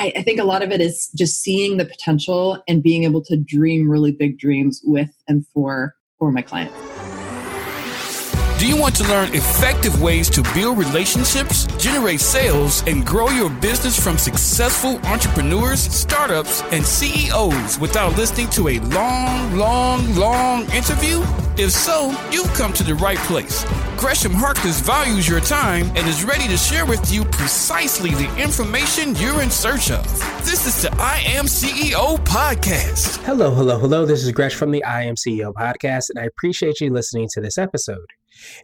I think a lot of it is just seeing the potential and being able to dream really big dreams with and for my clients. Do you want to learn effective ways to build relationships, generate sales, and grow your business from successful entrepreneurs, startups, and CEOs without listening to a long interview? If so, you've come to the right place. Gresham Harkness values your time and is ready to share with you precisely the information you're in search of. This is the I Am CEO Podcast. Hello. This is Gresh from the I Am CEO Podcast, and I appreciate you listening to this episode.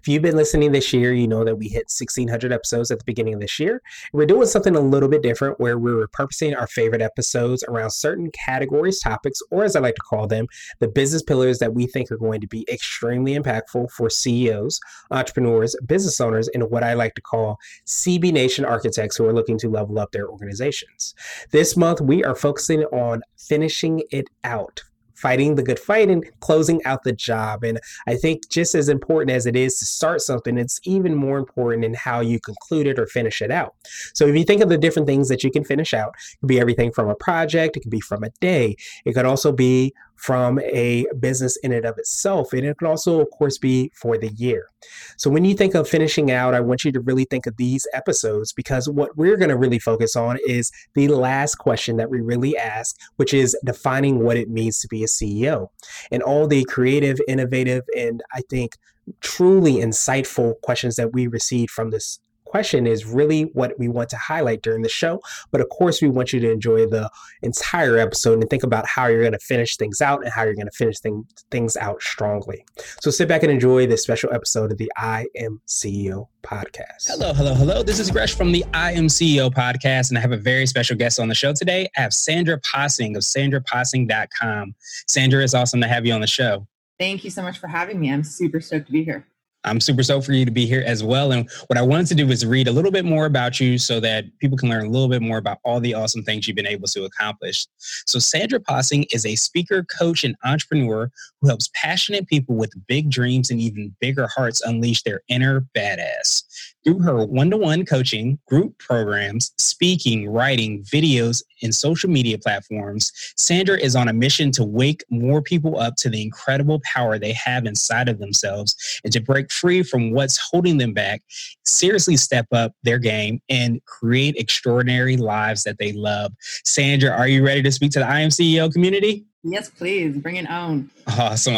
If you've been listening this year, you know that we hit 1,600 episodes at the beginning of this year. We're doing something a little bit different where we're repurposing our favorite episodes around certain categories, topics, or as I like to call them, the business pillars that we think are going to be extremely impactful for CEOs, entrepreneurs, business owners, and what I like to call CBNation architects who are looking to level up their organizations. This month, we are focusing on finishing it out. Fighting the good fight and closing out the job. And I think just as important as it is to start something, it's even more important in how you conclude it or finish it out. So if you think of the different things that you can finish out, it could be everything from a project, it could be from a day, it could also be from a business in and of itself. And it can also, of course, be for the year. So when you think of finishing out, I want you to really think of these episodes because what we're going to really focus on is the last question that we really ask, which is defining what it means to be a CEO and all the creative, innovative, and I think truly insightful questions that we received from this question is really what we want to highlight during the show. But of course, we want you to enjoy the entire episode and think about how you're going to finish things out and how you're going to finish things out strongly. So sit back and enjoy this special episode of the I Am CEO Podcast. Hello. This is Gresh from the I Am CEO Podcast, and I have a very special guest on the show today. I have Sandra Possing of sandrapossing.com. Sandra, it's awesome to have you on the show. Thank you so much for having me. I'm super stoked to be here. I'm super stoked for you to be here as well. And what I wanted to do is read a little bit more about you so that people can learn a little bit more about all the awesome things you've been able to accomplish. So Sandra Possing is a speaker, coach, and entrepreneur who helps passionate people with big dreams and even bigger hearts unleash their inner badass. Through her one-to-one coaching, group programs, speaking, writing, videos, and social media platforms, Sandra is on a mission to wake more people up to the incredible power they have inside of themselves and to break free from what's holding them back, seriously step up their game, and create extraordinary lives that they love. Sandra, are you ready to speak to the I Am CEO community? Yes, please. Bring it on. Awesome.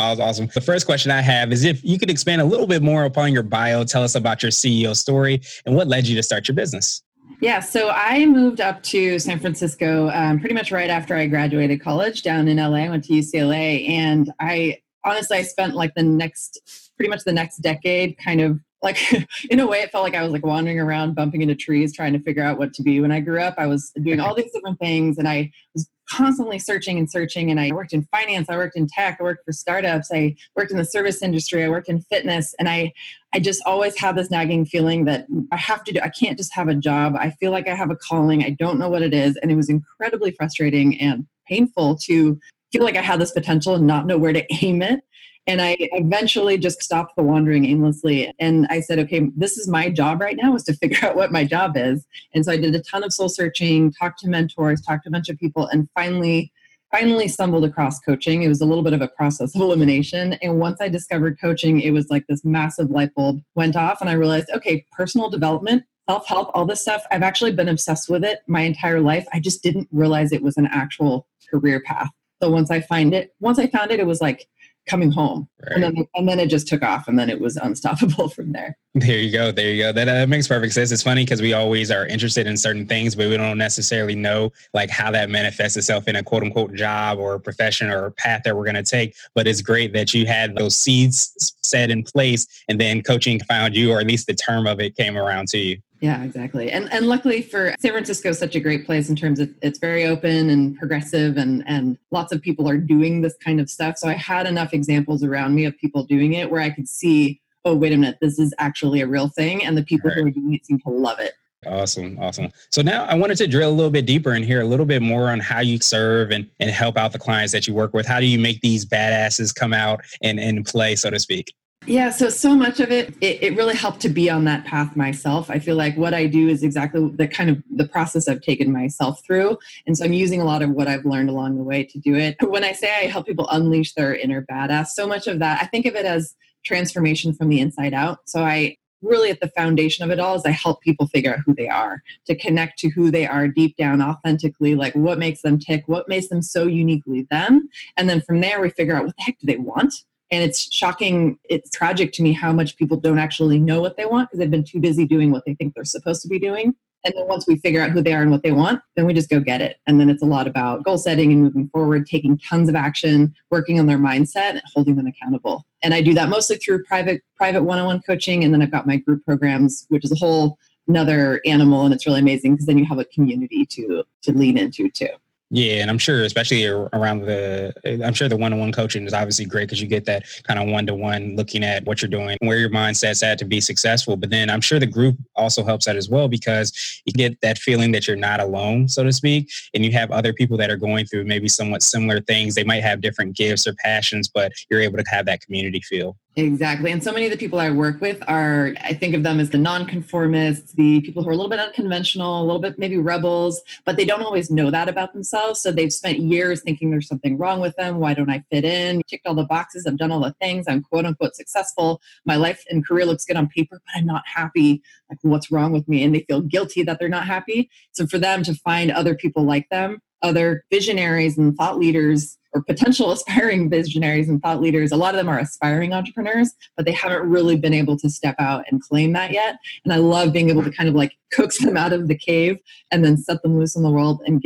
The first question I have is if you could expand a little bit more upon your bio, tell us about your CEO story and what led you to start your business. Yeah, so I moved up to San Francisco pretty much right after I graduated college down in LA. I went to UCLA, and I spent like the next decade kind of like, in a way, it felt like I was like wandering around, bumping into trees, trying to figure out what to be. When I grew up, I was doing all these different things, and I was constantly searching. And I worked in finance, I worked in tech, I worked for startups, I worked in the service industry, I worked in fitness. And I just always had this nagging feeling that I can't just have a job. I feel like I have a calling. I don't know what it is. And it was incredibly frustrating and painful to feel like I had this potential and not know where to aim it. And I eventually just stopped the wandering aimlessly. And I said, okay, this is my job right now, is to figure out what my job is. And so I did a ton of soul searching, talked to mentors, talked to a bunch of people, and finally stumbled across coaching. It was a little bit of a process of elimination. And once I discovered coaching, it was like this massive light bulb went off. And I realized, okay, personal development, self-help, all this stuff, I've actually been obsessed with it my entire life. I just didn't realize it was an actual career path. So once I found it, it was like coming home. Right. And then it just took off, and then it was unstoppable from there. There you go. That makes perfect sense. It's funny because we always are interested in certain things, but we don't necessarily know like how that manifests itself in a quote unquote job or profession or path that we're going to take. But it's great that you had those seeds set in place, and then coaching found you, or at least the term of it came around to you. Yeah, exactly. And luckily for San Francisco is such a great place in terms of it's very open and progressive, and lots of people are doing this kind of stuff. So I had enough examples around me of people doing it where I could see, oh, wait a minute, this is actually a real thing. And the people who are doing it seem to love it. Awesome. So now I wanted to drill a little bit deeper and hear a little bit more on how you serve and help out the clients that you work with. How do you make these badasses come out and play, so to speak? Yeah, so much of it really helped to be on that path myself. I feel like what I do is exactly the kind of the process I've taken myself through. And so I'm using a lot of what I've learned along the way to do it. When I say I help people unleash their inner badass, so much of that, I think of it as transformation from the inside out. So I really at the foundation of it all is I help people figure out who they are, to connect to who they are deep down authentically, like what makes them tick, what makes them so uniquely them. And then from there, we figure out what the heck do they want. And it's shocking, it's tragic to me how much people don't actually know what they want because they've been too busy doing what they think they're supposed to be doing. And then once we figure out who they are and what they want, then we just go get it. And then it's a lot about goal setting and moving forward, taking tons of action, working on their mindset, and holding them accountable. And I do that mostly through private one-on-one coaching. And then I've got my group programs, which is a whole another animal. And it's really amazing because then you have a community to lean into too. Yeah. And I'm sure, especially around the one-on-one coaching is obviously great because you get that kind of one-to-one looking at what you're doing, where your mindset's at to be successful. But then I'm sure the group also helps that as well, because you get that feeling that you're not alone, so to speak. And you have other people that are going through maybe somewhat similar things. They might have different gifts or passions, but you're able to have that community feel. Exactly. And so many of the people I work with are, I think of them as the nonconformists, the people who are a little bit unconventional, a little bit maybe rebels, but they don't always know that about themselves. So they've spent years thinking there's something wrong with them. Why don't I fit in? Ticked all the boxes. I've done all the things. I'm quote unquote successful. My life and career looks good on paper, but I'm not happy. Like, what's wrong with me? And they feel guilty that they're not happy. So for them to find other people like them, other visionaries and thought leaders, or potential aspiring visionaries and thought leaders. A lot of them are aspiring entrepreneurs, but they haven't really been able to step out and claim that yet. And I love being able to kind of like coax them out of the cave and then set them loose in the world and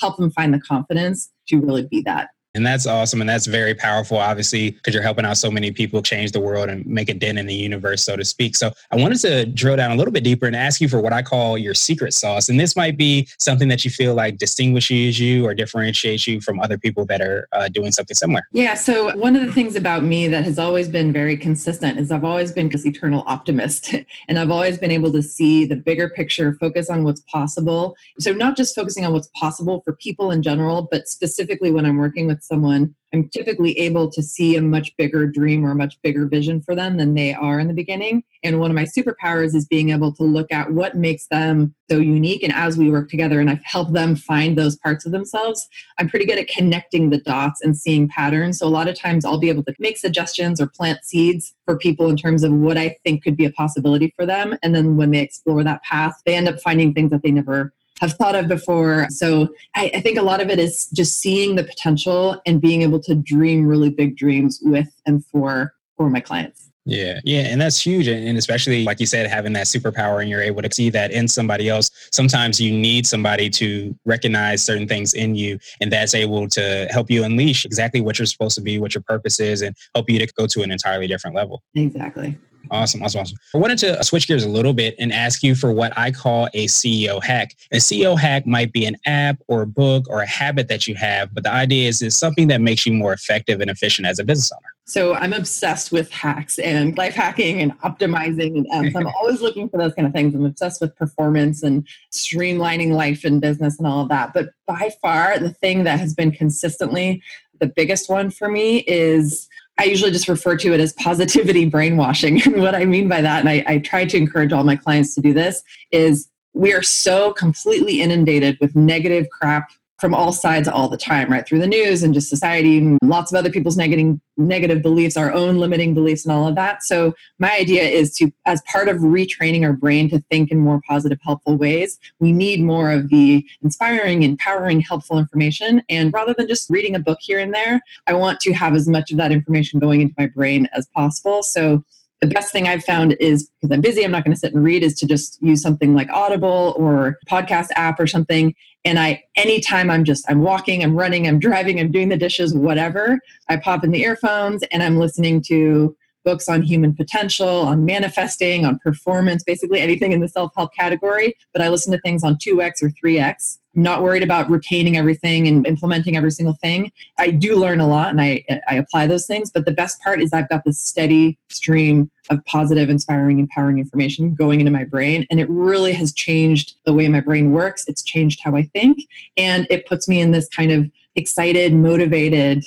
help them find the confidence to really be that. And that's awesome. And that's very powerful, obviously, because you're helping out so many people change the world and make a dent in the universe, so to speak. So I wanted to drill down a little bit deeper and ask you for what I call your secret sauce. And this might be something that you feel like distinguishes you or differentiates you from other people that are doing something similar. Yeah. So one of the things about me that has always been very consistent is I've always been this eternal optimist. And I've always been able to see the bigger picture, focus on what's possible. So not just focusing on what's possible for people in general, but specifically when I'm working with someone, I'm typically able to see a much bigger dream or a much bigger vision for them than they are in the beginning. And one of my superpowers is being able to look at what makes them so unique. And as we work together and I've helped them find those parts of themselves, I'm pretty good at connecting the dots and seeing patterns. So a lot of times I'll be able to make suggestions or plant seeds for people in terms of what I think could be a possibility for them. And then when they explore that path, they end up finding things that they never have thought of before. So I think a lot of it is just seeing the potential and being able to dream really big dreams with and for my clients. Yeah. Yeah. And that's huge. And especially, like you said, having that superpower and you're able to see that in somebody else. Sometimes you need somebody to recognize certain things in you, and that's able to help you unleash exactly what you're supposed to be, what your purpose is, and help you to go to an entirely different level. Exactly. Awesome. I wanted to switch gears a little bit and ask you for what I call a CEO hack. A CEO hack might be an app or a book or a habit that you have, but the idea is it's something that makes you more effective and efficient as a business owner. So I'm obsessed with hacks and life hacking and optimizing. And I'm always looking for those kind of things. I'm obsessed with performance and streamlining life and business and all of that. But by far, the thing that has been consistently the biggest one for me is I usually just refer to it as positivity brainwashing. And what I mean by that, and I try to encourage all my clients to do this, is we are so completely inundated with negative crap from all sides all the time, right? Through the news and just society and lots of other people's negative beliefs, our own limiting beliefs and all of that. So my idea is to, as part of retraining our brain to think in more positive, helpful ways, we need more of the inspiring, empowering, helpful information. And rather than just reading a book here and there, I want to have as much of that information going into my brain as possible. So the best thing I've found is, because I'm busy, I'm not going to sit and read, is to just use something like Audible or podcast app or something. And anytime I'm walking, I'm running, I'm driving, I'm doing the dishes, whatever, I pop in the earphones and I'm listening to books on human potential, on manifesting, on performance, basically anything in the self-help category. But I listen to things on 2X or 3X. I'm not worried about retaining everything and implementing every single thing. I do learn a lot and I apply those things. But the best part is I've got this steady stream of positive, inspiring, empowering information going into my brain. And it really has changed the way my brain works. It's changed how I think. And it puts me in this kind of excited, motivated,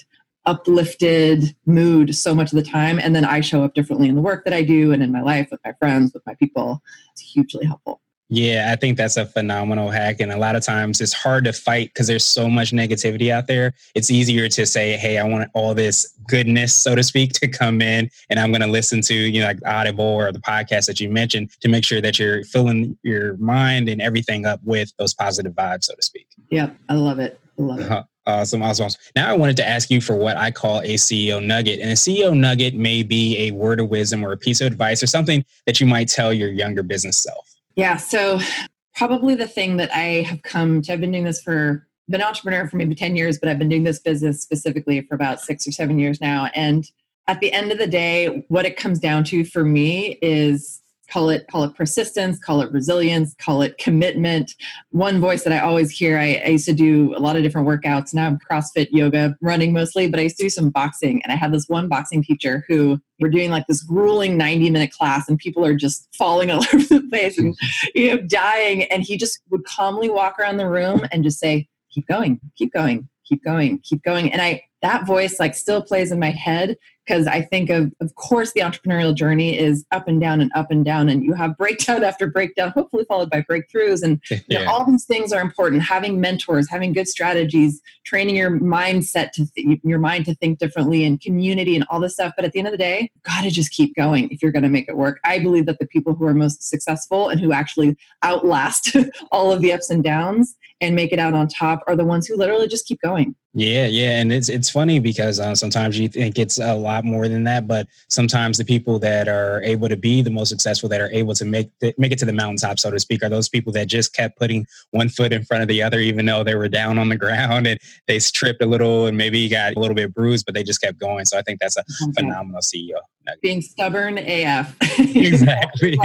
uplifted mood so much of the time. And then I show up differently in the work that I do and in my life with my friends, with my people. It's hugely helpful. Yeah, I think that's a phenomenal hack. And a lot of times it's hard to fight because there's so much negativity out there. It's easier to say, hey, I want all this goodness, so to speak, to come in and I'm going to listen to, you know, like Audible or the podcast that you mentioned to make sure that you're filling your mind and everything up with those positive vibes, so to speak. Yeah, I love it. I love it. Awesome. Now I wanted to ask you for what I call a CEO nugget. And a CEO nugget may be a word of wisdom or a piece of advice or something that you might tell your younger business self. Yeah. So probably the thing that I have come to, I've been doing this for, been an entrepreneur for maybe 10 years, but I've been doing this business specifically for about 6 or 7 years now. And at the end of the day, what it comes down to for me is call it persistence, call it resilience, call it commitment. One voice that I always hear, I used to do a lot of different workouts. Now I'm CrossFit, yoga, running mostly, but I used to do some boxing. And I had this one boxing teacher who we're doing like this grueling 90-minute class and people are just falling all over the place and, you know, dying. And he just would calmly walk around the room and just say, keep going, keep going, keep going, keep going. And that voice like still plays in my head because I think of course, the entrepreneurial journey is up and down and up and down, and you have breakdown after breakdown, hopefully followed by breakthroughs. And you know, all these things are important. Having mentors, having good strategies, training your mindset to think differently, and community and all this stuff. But at the end of the day, you've got to just keep going if you're going to make it work. I believe that the people who are most successful and who actually outlast all of the ups and downs and make it out on top are the ones who literally just keep going. Yeah. And it's funny because sometimes you think it's a lot more than that, but sometimes the people that are able to be the most successful, that are able to make it to the mountaintop, so to speak, are those people that just kept putting one foot in front of the other, even though they were down on the ground and they tripped a little and maybe got a little bit bruised, but they just kept going. So I think that's a phenomenal CEO. Being stubborn AF. Exactly.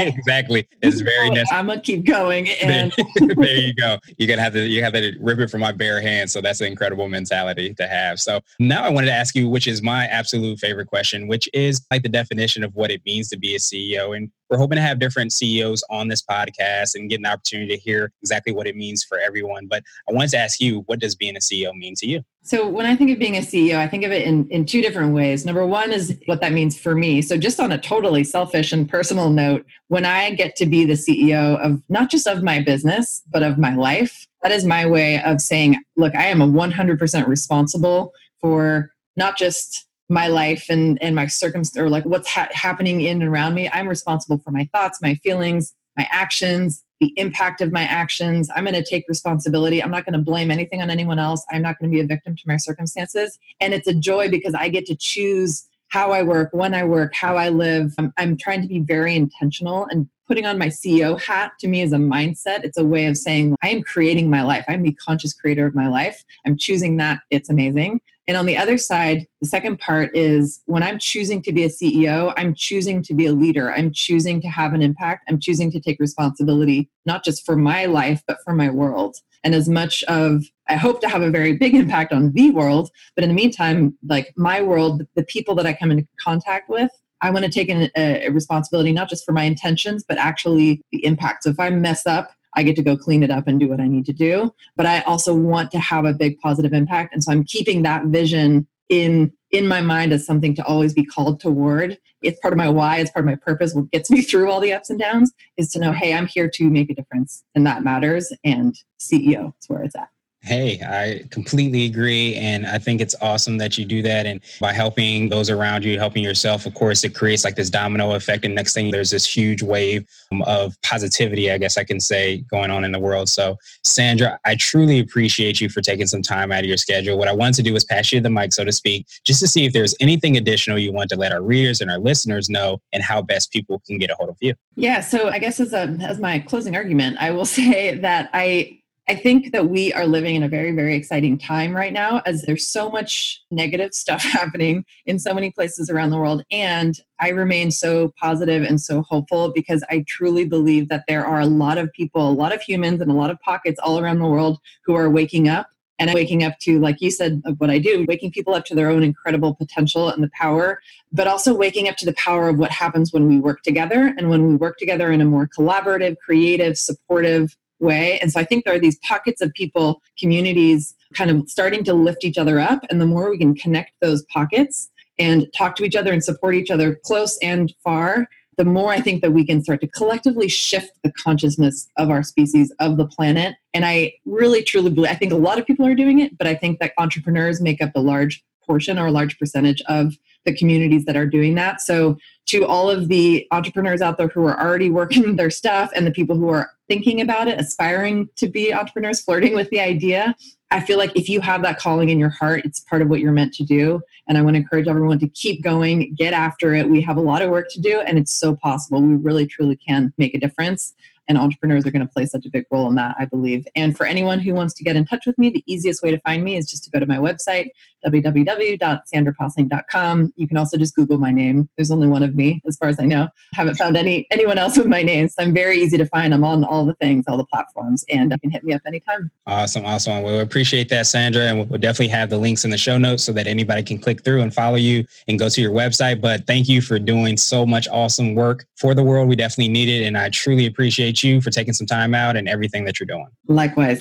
It's very necessary. I'm gonna keep going. And there you go. You're gonna have to rip it from my bare hands. So that's an incredible mentality to have. So now I wanted to ask you, which is my absolute favorite question, which is like the definition of what it means to be a CEO. And we're hoping to have different CEOs on this podcast and get an opportunity to hear exactly what it means for everyone. But I wanted to ask you, what does being a CEO mean to you? So when I think of being a CEO, I think of it in two different ways. Number one is what that means for me. So just on a totally selfish and personal note, when I get to be the CEO of not just of my business, but of my life, that is my way of saying, look, I am 100% responsible for not just my life and my circumstance, or like what's happening in and around me. I'm responsible for my thoughts, my feelings, my actions, the impact of my actions. I'm going to take responsibility. I'm not going to blame anything on anyone else. I'm not going to be a victim to my circumstances. And it's a joy because I get to choose how I work, when I work, how I live. I'm trying to be very intentional, and putting on my CEO hat to me is a mindset. It's a way of saying I am creating my life. I'm the conscious creator of my life. I'm choosing that. It's amazing. And on the other side, the second part is when I'm choosing to be a CEO, I'm choosing to be a leader. I'm choosing to have an impact. I'm choosing to take responsibility, not just for my life, but for my world. And as much of, I hope to have a very big impact on the world, but in the meantime, like my world, the people that I come into contact with, I want to take a responsibility, not just for my intentions, but actually the impact. So if I mess up, I get to go clean it up and do what I need to do. But I also want to have a big positive impact. And so I'm keeping that vision in my mind as something to always be called toward. It's part of my why. It's part of my purpose. What gets me through all the ups and downs is to know, hey, I'm here to make a difference. And that matters. And CEO is where it's at. Hey, I completely agree. And I think it's awesome that you do that. And by helping those around you, helping yourself, of course, it creates like this domino effect. And next thing, there's this huge wave of positivity, I guess I can say, going on in the world. So Sandra, I truly appreciate you for taking some time out of your schedule. What I wanted to do was pass you the mic, so to speak, just to see if there's anything additional you want to let our readers and our listeners know and how best people can get a hold of you. Yeah. So I guess as my closing argument, I will say that I think that we are living in a very, very exciting time right now, as there's so much negative stuff happening in so many places around the world. And I remain so positive and so hopeful because I truly believe that there are a lot of people, a lot of humans, and a lot of pockets all around the world who are waking up. And I'm waking up to, like you said, of what I do, waking people up to their own incredible potential and the power, but also waking up to the power of what happens when we work together, and when we work together in a more collaborative, creative, supportive, way. And so I think there are these pockets of people, communities, kind of starting to lift each other up. And the more we can connect those pockets and talk to each other and support each other close and far, the more I think that we can start to collectively shift the consciousness of our species, of the planet. And I really, truly believe, I think a lot of people are doing it, but I think that entrepreneurs make up a large portion or a large percentage of the communities that are doing that. So to all of the entrepreneurs out there who are already working their stuff and the people who are thinking about it, aspiring to be entrepreneurs, flirting with the idea, I feel like if you have that calling in your heart, it's part of what you're meant to do. And I want to encourage everyone to keep going, get after it. We have a lot of work to do and it's so possible. We really, truly can make a difference. And entrepreneurs are going to play such a big role in that, I believe. And for anyone who wants to get in touch with me, the easiest way to find me is just to go to my website, www.sandrapossing.com. You can also just Google my name. There's only one of me, as far as I know. I haven't found anyone else with my name. So I'm very easy to find. I'm on all the things, all the platforms, and you can hit me up anytime. Awesome. Well, we appreciate that, Sandra. And we'll definitely have the links in the show notes so that anybody can click through and follow you and go to your website. But thank you for doing so much awesome work for the world. We definitely need it. And I truly appreciate you for taking some time out and everything that you're doing. Likewise.